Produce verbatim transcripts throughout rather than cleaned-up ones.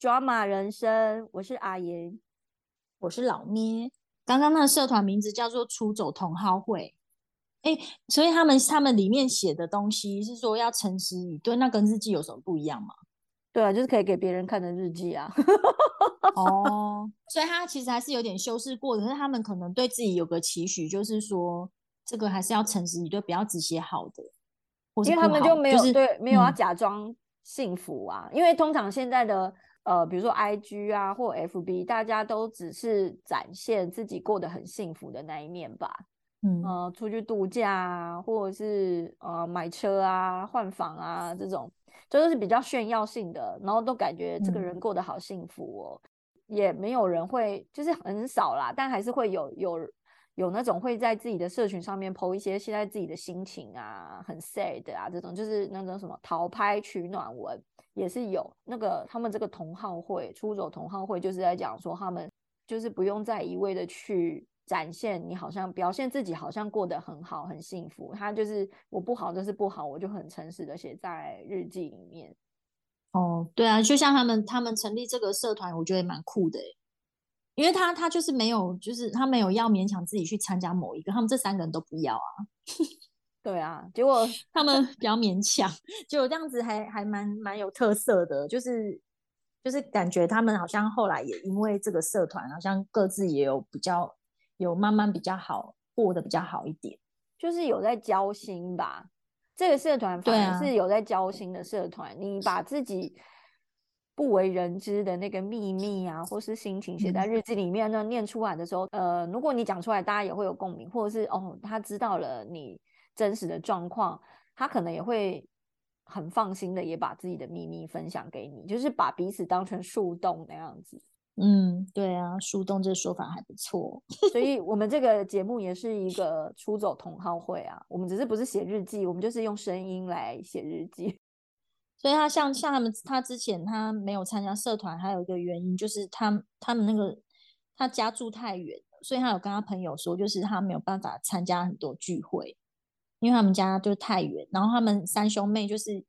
Drama 人生，我是阿言，我是老咩。刚刚那个社团名字叫做出走同好会，哎，所以他们他们里面写的东西是说要诚实以对，那跟日记有什么不一样吗？对啊，就是可以给别人看的日记啊。哦，所以他其实还是有点修饰过，可是他们可能对自己有个期许，就是说这个还是要诚实以对，不要只写好的，因为他们就没有、就是、对没有要假装幸福啊、嗯，因为通常现在的呃比如说 I G 啊或 F B， 大家都只是展现自己过得很幸福的那一面吧。嗯、呃，出去度假啊，或者是呃买车啊、换房啊这种，就是比较炫耀性的，然后都感觉这个人过得好幸福哦，嗯、也没有人会，就是很少啦，但还是会有有有那种会在自己的社群上面 po 一些现在自己的心情啊，很 sad 啊这种，就是那种什么讨拍取暖文也是有。那个他们这个同好会出走同好会就是在讲说，他们就是不用再一味的去展现你好像表现自己好像过得很好很幸福，他就是我不好就是不好，我就很诚实的写在日记里面。哦，对啊，就像他们他们成立这个社团，我觉得也蛮酷的耶，因为他他就是没有就是他没有要勉强自己去参加某一个，他们这三个人都不要啊。对啊，结果他们比较勉强，结果这样子还还蛮蛮有特色的，就是就是感觉他们好像后来也因为这个社团好像各自也有比较有慢慢比较好过得比较好一点，就是有在交心吧。这个社团反而是有在交心的社团、啊、你把自己不为人知的那个秘密啊或是心情写在日记里面、嗯、念出来的时候呃，如果你讲出来大家也会有共鸣，或者是哦，他知道了你真实的状况，他可能也会很放心的也把自己的秘密分享给你，就是把彼此当成树洞那样子。嗯，对啊，树洞这个说法还不错。所以我们这个节目也是一个出走同好会啊，我们只是不是写日记，我们就是用声音来写日记。所以他像像他们他之前他没有参加社团还有一个原因，就是他他们那个他家住太远了，所以他有跟他朋友说就是他没有办法参加很多聚会，因为他们家就太远，然后他们三兄妹就是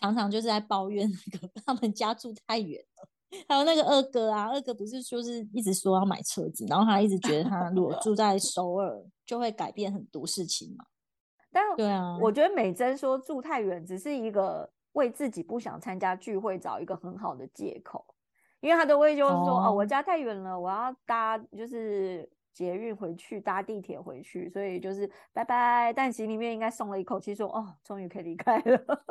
常常就是在抱怨那个他们家住太远了。还有那个二哥啊，二哥不是就是一直说要买车子，然后他一直觉得他如果住在首尔就会改变很多事情嘛。但对啊，我觉得美珍说住太远只是一个为自己不想参加聚会找一个很好的借口，因为他都会就是说 哦, 哦我家太远了，我要搭就是捷运回去搭地铁回去，所以就是拜拜，但心里面应该松了一口气说哦终于可以离开了。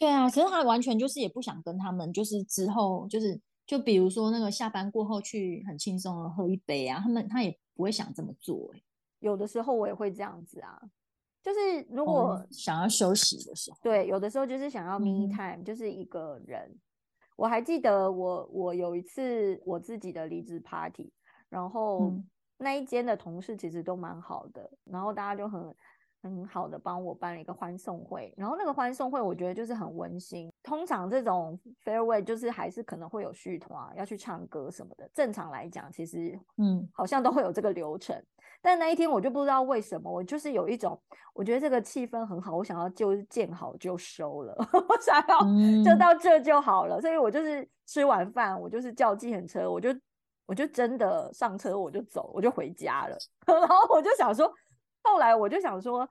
对啊，可是他完全就是也不想跟他们，就是之后就是就比如说那个下班过后去很轻松的喝一杯啊，他们他也不会想这么做、欸、有的时候我也会这样子啊，就是如果、哦、想要休息的时候，对，有的时候就是想要 me time、嗯、就是一个人。我还记得我我有一次我自己的离职 party， 然后那一间的同事其实都蛮好的，然后大家就很很好的帮我办了一个欢送会，然后那个欢送会我觉得就是很温馨。通常这种 farewell 就是还是可能会有续团要去唱歌什么的，正常来讲其实嗯好像都会有这个流程、嗯、但那一天我就不知道为什么我就是有一种我觉得这个气氛很好，我想要就见好就收了我想要就到这就好了、嗯、所以我就是吃完饭我就是叫计程车，我就我就真的上车我就走我就回家了然后我就想说后来我就想说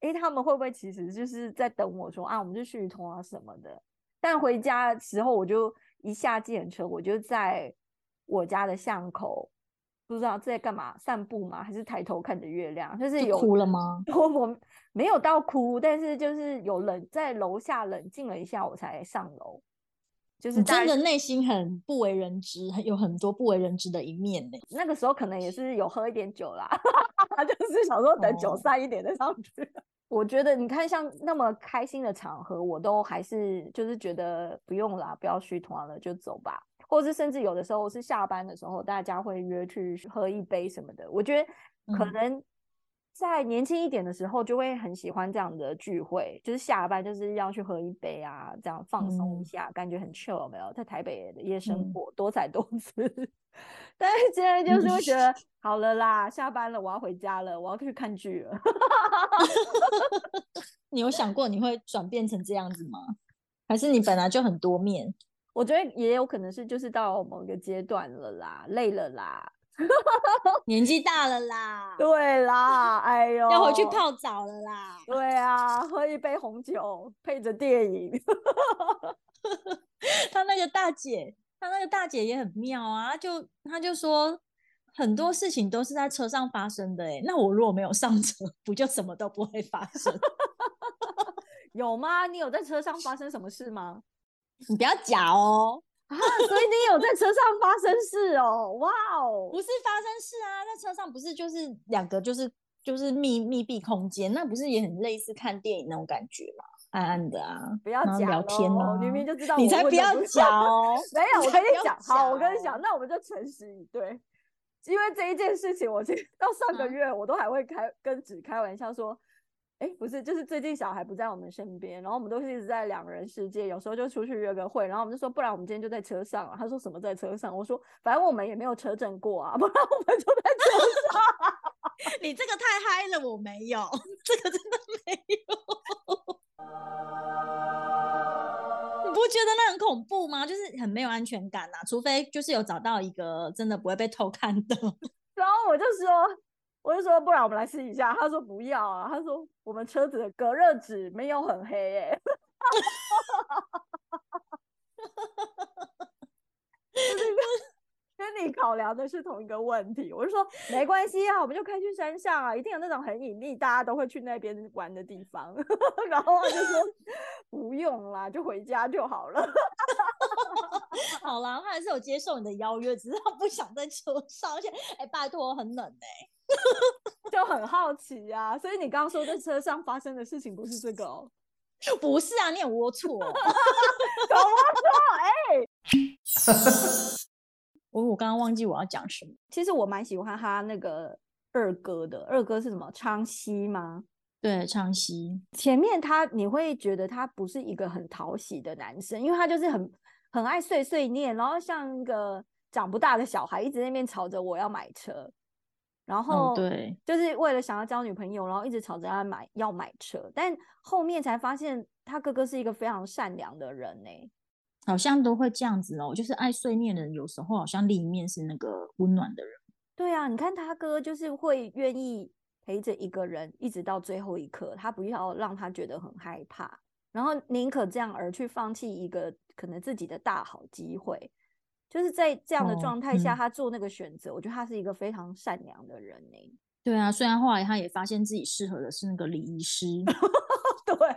诶他们会不会其实就是在等我说啊我们就续通啊什么的，但回家的时候我就一下计程车我就在我家的巷口不知道在干嘛，散步吗还是抬头看着月亮，就是有就哭了吗？我我没有到哭，但是就是有冷在楼下冷静了一下我才上楼，就是真的内心很不为人知，有很多不为人知的一面。那个时候可能也是有喝一点酒啦就是想说等酒散一点再上去、哦、我觉得你看像那么开心的场合我都还是就是觉得不用啦，不要虚团了就走吧，或是甚至有的时候是下班的时候大家会约去喝一杯什么的，我觉得可能在年轻一点的时候就会很喜欢这样的聚会，就是下班就是要去喝一杯啊这样放松一下、嗯、感觉很 chill 有没有，在台北的夜生活、嗯、多彩多姿但是现在就是会觉得、嗯、好了啦下班了我要回家了我要去看剧了你有想过你会转变成这样子吗？还是你本来就很多面？我觉得也有可能是就是到某一个阶段了啦，累了啦，年纪大了啦，对啦，哎呦，要回去泡澡了啦，对啊，喝一杯红酒配着电影。他那个大姐他那个大姐也很妙啊，就他就说很多事情都是在车上发生的，欸，那我如果没有上车不就什么都不会发生。有吗？你有在车上发生什么事吗？你不要假哦。啊，所以你有在车上发生事哦。哇哦，不是发生事啊，在车上不是就是两个就是就是密密闭空间，那不是也很类似看电影那种感觉吗？暗暗的啊，不要假聊天哦，啊，明明就知道我。你才不要假哦。没有，我跟你讲，好，我跟你讲，那我们就诚实以对。因为这一件事情，我其实到上个月我都还会开、啊、跟子开玩笑说，哎，不是，就是最近小孩不在我们身边，然后我们都是一直在两人世界，有时候就出去约个会，然后我们就说，不然我们今天就在车上啊。他说什么在车上？我说反正我们也没有车震过啊，不然我们就在车上啊。你这个太嗨了，我没有，这个真的没有。你不觉得那很恐怖吗？就是很没有安全感啊，除非就是有找到一个真的不会被偷看的。然后我就说我就说不然我们来试一下，他说不要啊，他说我们车子的隔热纸没有很黑耶，就是跟你考量的是同一个问题。我就说没关系啊，我们就开去山上啊，一定有那种很隐秘大家都会去那边玩的地方。然后他就说不用啦，就回家就好了。好啦，他还是有接受你的邀约，只是他不想在车上，而且哎、欸，拜托很冷哎、欸，就很好奇啊。所以你刚刚说在车上发生的事情不是这个哦？不是啊，你很龌龊哦。怎么说？哎、欸。我我刚刚忘记我要讲什么。其实我蛮喜欢他那个二哥的，二哥是什么？昌熙吗？对，昌熙。前面他你会觉得他不是一个很讨喜的男生，因为他就是很很爱碎碎念，然后像一个长不大的小孩，一直在那边吵着我要买车，然后对，就是为了想要交女朋友，然后一直吵着要买要买车。但后面才发现他哥哥是一个非常善良的人欸。好像都会这样子哦，就是爱碎念的人有时候好像另一面是那个温暖的人。对啊，你看他哥就是会愿意陪着一个人一直到最后一刻，他不要让他觉得很害怕，然后宁可这样而去放弃一个可能自己的大好机会，就是在这样的状态下、哦嗯、他做那个选择，我觉得他是一个非常善良的人耶。对啊，虽然后来他也发现自己适合的是那个礼仪师。对，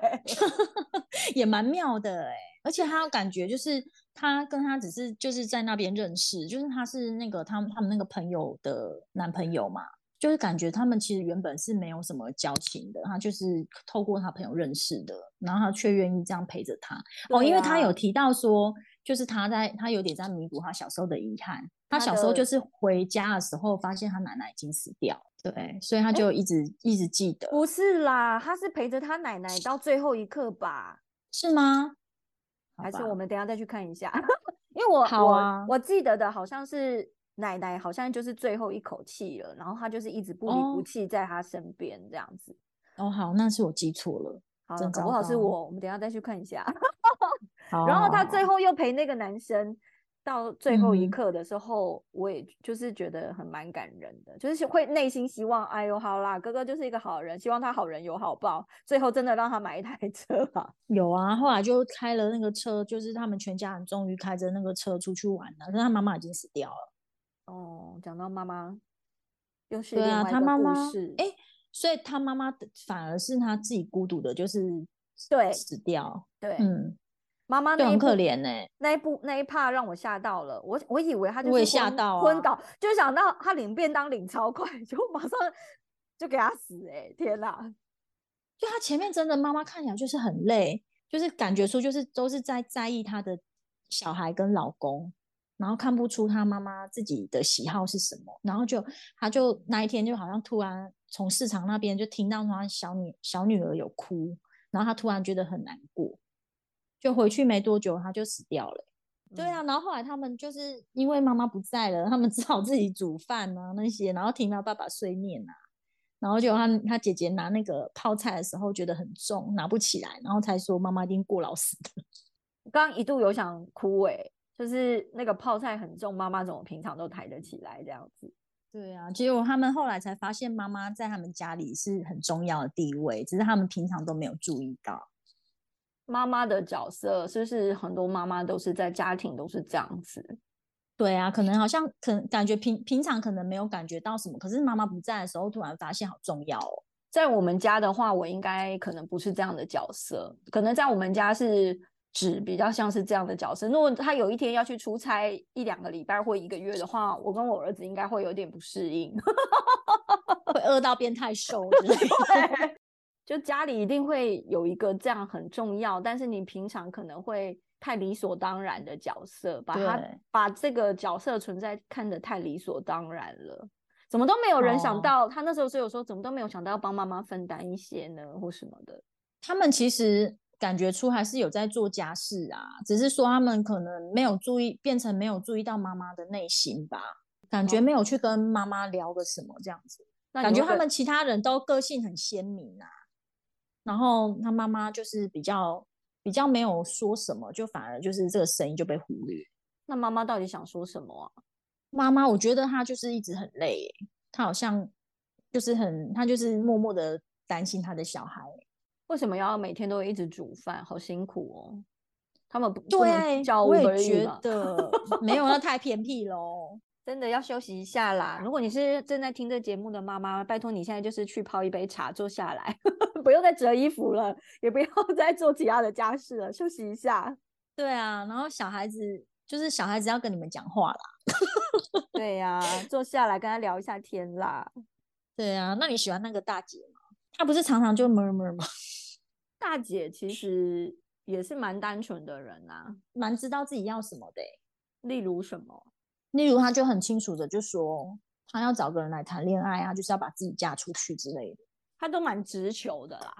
也蛮妙的耶。而且他感觉就是他跟他只是就是在那边认识，就是他是那个他们他们那个朋友的男朋友嘛，就是感觉他们其实原本是没有什么交情的，他就是透过他朋友认识的，然后他却愿意这样陪着他、啊、哦，因为他有提到说就是他在他有点在弥补他小时候的遗憾，他小时候就是回家的时候发现他奶奶已经死掉，对，所以他就一直、欸、一直记得。不是啦，他是陪着他奶奶到最后一刻吧？是吗？还是我们等一下再去看一下。因为我好、啊、我, 我记得的好像是奶奶好像就是最后一口气了，然后她就是一直不离不弃在她身边这样子。哦，好，那是我记错了，好了，搞不好是我，我们等一下再去看一下。好，然后她最后又陪那个男生到最后一刻的时候、嗯、我也就是觉得很蛮感人的，就是会内心希望哎呦好啦，哥哥就是一个好人，希望他好人有好报，最后真的让他买一台车啊。有啊，后来就开了那个车，就是他们全家人终于开着那个车出去玩了，但他妈妈已经死掉了。哦，讲到妈妈又是另外一个故事。对啊，他妈妈，欸，所以他妈妈反而是他自己孤独的就是死掉。对，嗯，妈妈那一部很可怜欸，那一部那一趴让我吓到了，我我以为他就是昏倒、啊、就想到他领便当领超快，就马上就给他死欸，天哪！就他前面真的妈妈看起来就是很累，就是感觉出就是都是在在意他的小孩跟老公，然后看不出他妈妈自己的喜好是什么，然后就他就那一天就好像突然从市场那边就听到他小女小女儿有哭，然后他突然觉得很难过。就回去没多久他就死掉了、欸嗯、对啊，然后后来他们就是因为妈妈不在了，他们只好自己煮饭啊那些，然后听到爸爸碎念啊，然后就 他, 他姐姐拿那个泡菜的时候觉得很重拿不起来，然后才说妈妈一定过劳死的。我刚刚一度有想哭哎、欸，就是那个泡菜很重，妈妈怎么平常都抬得起来这样子。对啊，结果他们后来才发现妈妈在他们家里是很重要的地位，只是他们平常都没有注意到。妈妈的角色是不是很多妈妈都是在家庭都是这样子？对啊，可能好像可能感觉 平, 平常可能没有感觉到什么，可是妈妈不在的时候突然发现好重要哦。在我们家的话，我应该可能不是这样的角色，可能在我们家是指比较像是这样的角色。如果他有一天要去出差一两个礼拜或一个月的话，我跟我儿子应该会有点不适应，会饿到变太瘦之类的。就家里一定会有一个这样很重要，但是你平常可能会太理所当然的角色，把他把这个角色存在看得太理所当然了。怎么都没有人想到、哦、他那时候是有说怎么都没有想到要帮妈妈分担一些呢或什么的。他们其实感觉出还是有在做家事啊，只是说他们可能没有注意，变成没有注意到妈妈的内心吧，感觉没有去跟妈妈聊个什么这样子、哦、感觉他们其他人都个性很鲜明啊，然后他妈妈就是比较比较没有说什么，就反而就是这个声音就被忽略。那妈妈到底想说什么啊？妈妈我觉得她就是一直很累耶，她好像就是很她就是默默的担心她的小孩。为什么要每天都一直煮饭，好辛苦哦。他们不对叫我也觉得没有，那太偏僻咯。真的要休息一下啦，如果你是正在听这节目的妈妈，拜托你现在就是去泡一杯茶坐下来不用再折衣服了，也不要再做其他的家事了，休息一下。对啊，然后小孩子就是小孩子要跟你们讲话啦对啊，坐下来跟他聊一下天啦。对啊，那你喜欢那个大姐吗？她不是常常就 murmur 吗？大姐其实也是蛮单纯的人啊，蛮知道自己要什么的、欸、例如什么？例如她就很清楚的就说她要找个人来谈恋爱啊，就是要把自己嫁出去之类的，她都蛮直球的啦。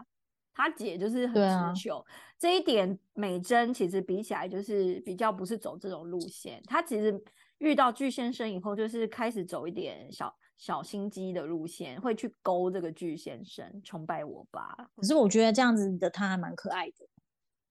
她姐就是很直球、啊、这一点美珍其实比起来就是比较不是走这种路线。她其实遇到巨先生以后就是开始走一点小小心机的路线，会去勾这个巨先生，崇拜我吧。可是我觉得这样子的他还蛮可爱的，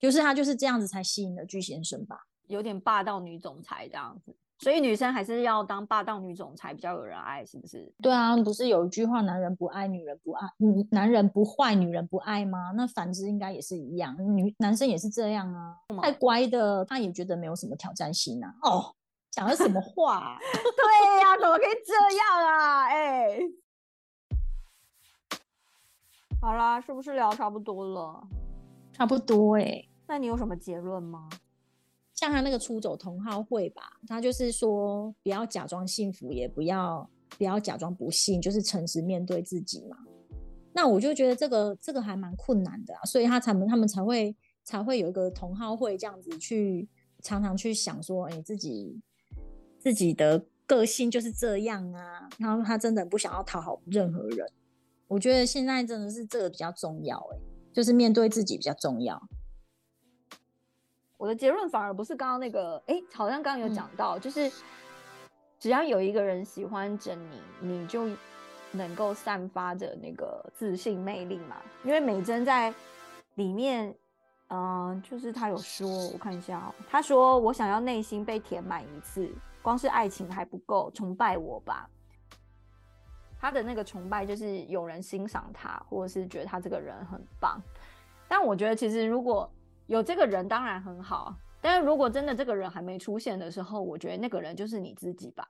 就是他就是这样子才吸引了巨先生吧，有点霸道女总裁这样子。所以女生还是要当霸道女总裁比较有人爱，是不是？对啊，不是有一句话男人不爱女人不爱、嗯、男人不坏女人不爱吗？那反之应该也是一样，女男生也是这样啊。太乖的他也觉得没有什么挑战性啊。哦，讲了什么话、啊、对呀、啊，怎么可以这样啊哎、欸！好啦，是不是聊差不多了？差不多哎、欸。那你有什么结论吗？像他那个出走同好会吧，他就是说不要假装幸福，也不要不要假装不幸，就是诚实面对自己嘛。那我就觉得这个这个还蛮困难的啊，所以他才他们才会才会有一个同好会这样子，去常常去想说哎、欸、自己。自己的个性就是这样啊，然后他真的不想要讨好任何人。我觉得现在真的是这个比较重要、欸、就是面对自己比较重要。我的结论反而不是刚刚那个，哎，好像刚刚有讲到、嗯、就是只要有一个人喜欢着你，你就能够散发着那个自信魅力嘛。因为美珍在里面呃，就是她有说，我看一下哦，她说我想要内心被填满一次，光是爱情还不够，崇拜我吧。他的那个崇拜就是有人欣赏他，或者是觉得他这个人很棒。但我觉得其实如果有这个人当然很好，但是如果真的这个人还没出现的时候，我觉得那个人就是你自己吧。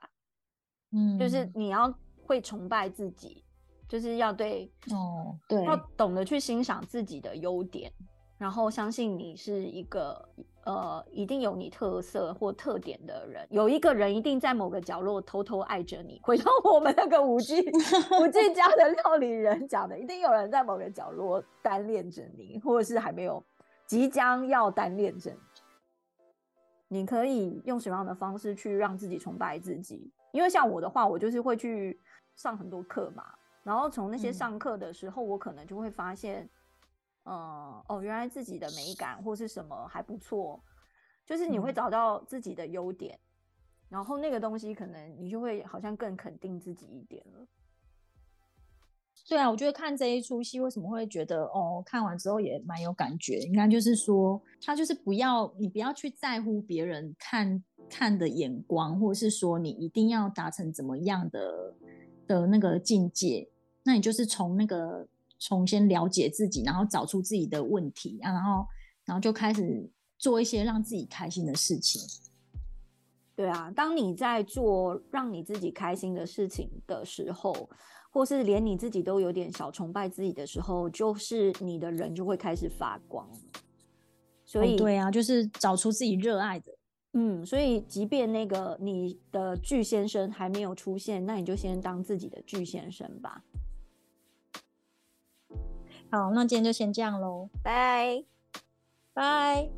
嗯，就是你要会崇拜自己，就是要对哦，对，要懂得去欣赏自己的优点，然后相信你是一个呃，一定有你特色或特点的人。有一个人一定在某个角落偷偷爱着你。回到我们那个五 G 五 G 家的料理人讲的，一定有人在某个角落单恋着你，或者是还没有即将要单恋着你。你可以用什么样的方式去让自己崇拜自己？因为像我的话，我就是会去上很多课嘛，然后从那些上课的时候，我可能就会发现。嗯，哦，原来自己的美感或是什么还不错，就是你会找到自己的优点、嗯、然后那个东西可能你就会好像更肯定自己一点了。对啊，我觉得看这一出戏为什么会觉得哦，看完之后也蛮有感觉，应该就是说他就是不要你不要去在乎别人看看的眼光，或是说你一定要达成怎么样的的那个境界，那你就是从那个从先了解自己，然后找出自己的问题、啊、然后然后就开始做一些让自己开心的事情。对啊，当你在做让你自己开心的事情的时候，或是连你自己都有点小崇拜自己的时候，就是你的人就会开始发光。所以、哦、对啊，就是找出自己热爱的。嗯，所以即便那个你的巨先生还没有出现，那你就先当自己的巨先生吧。好，那今天就先这样咯，拜拜。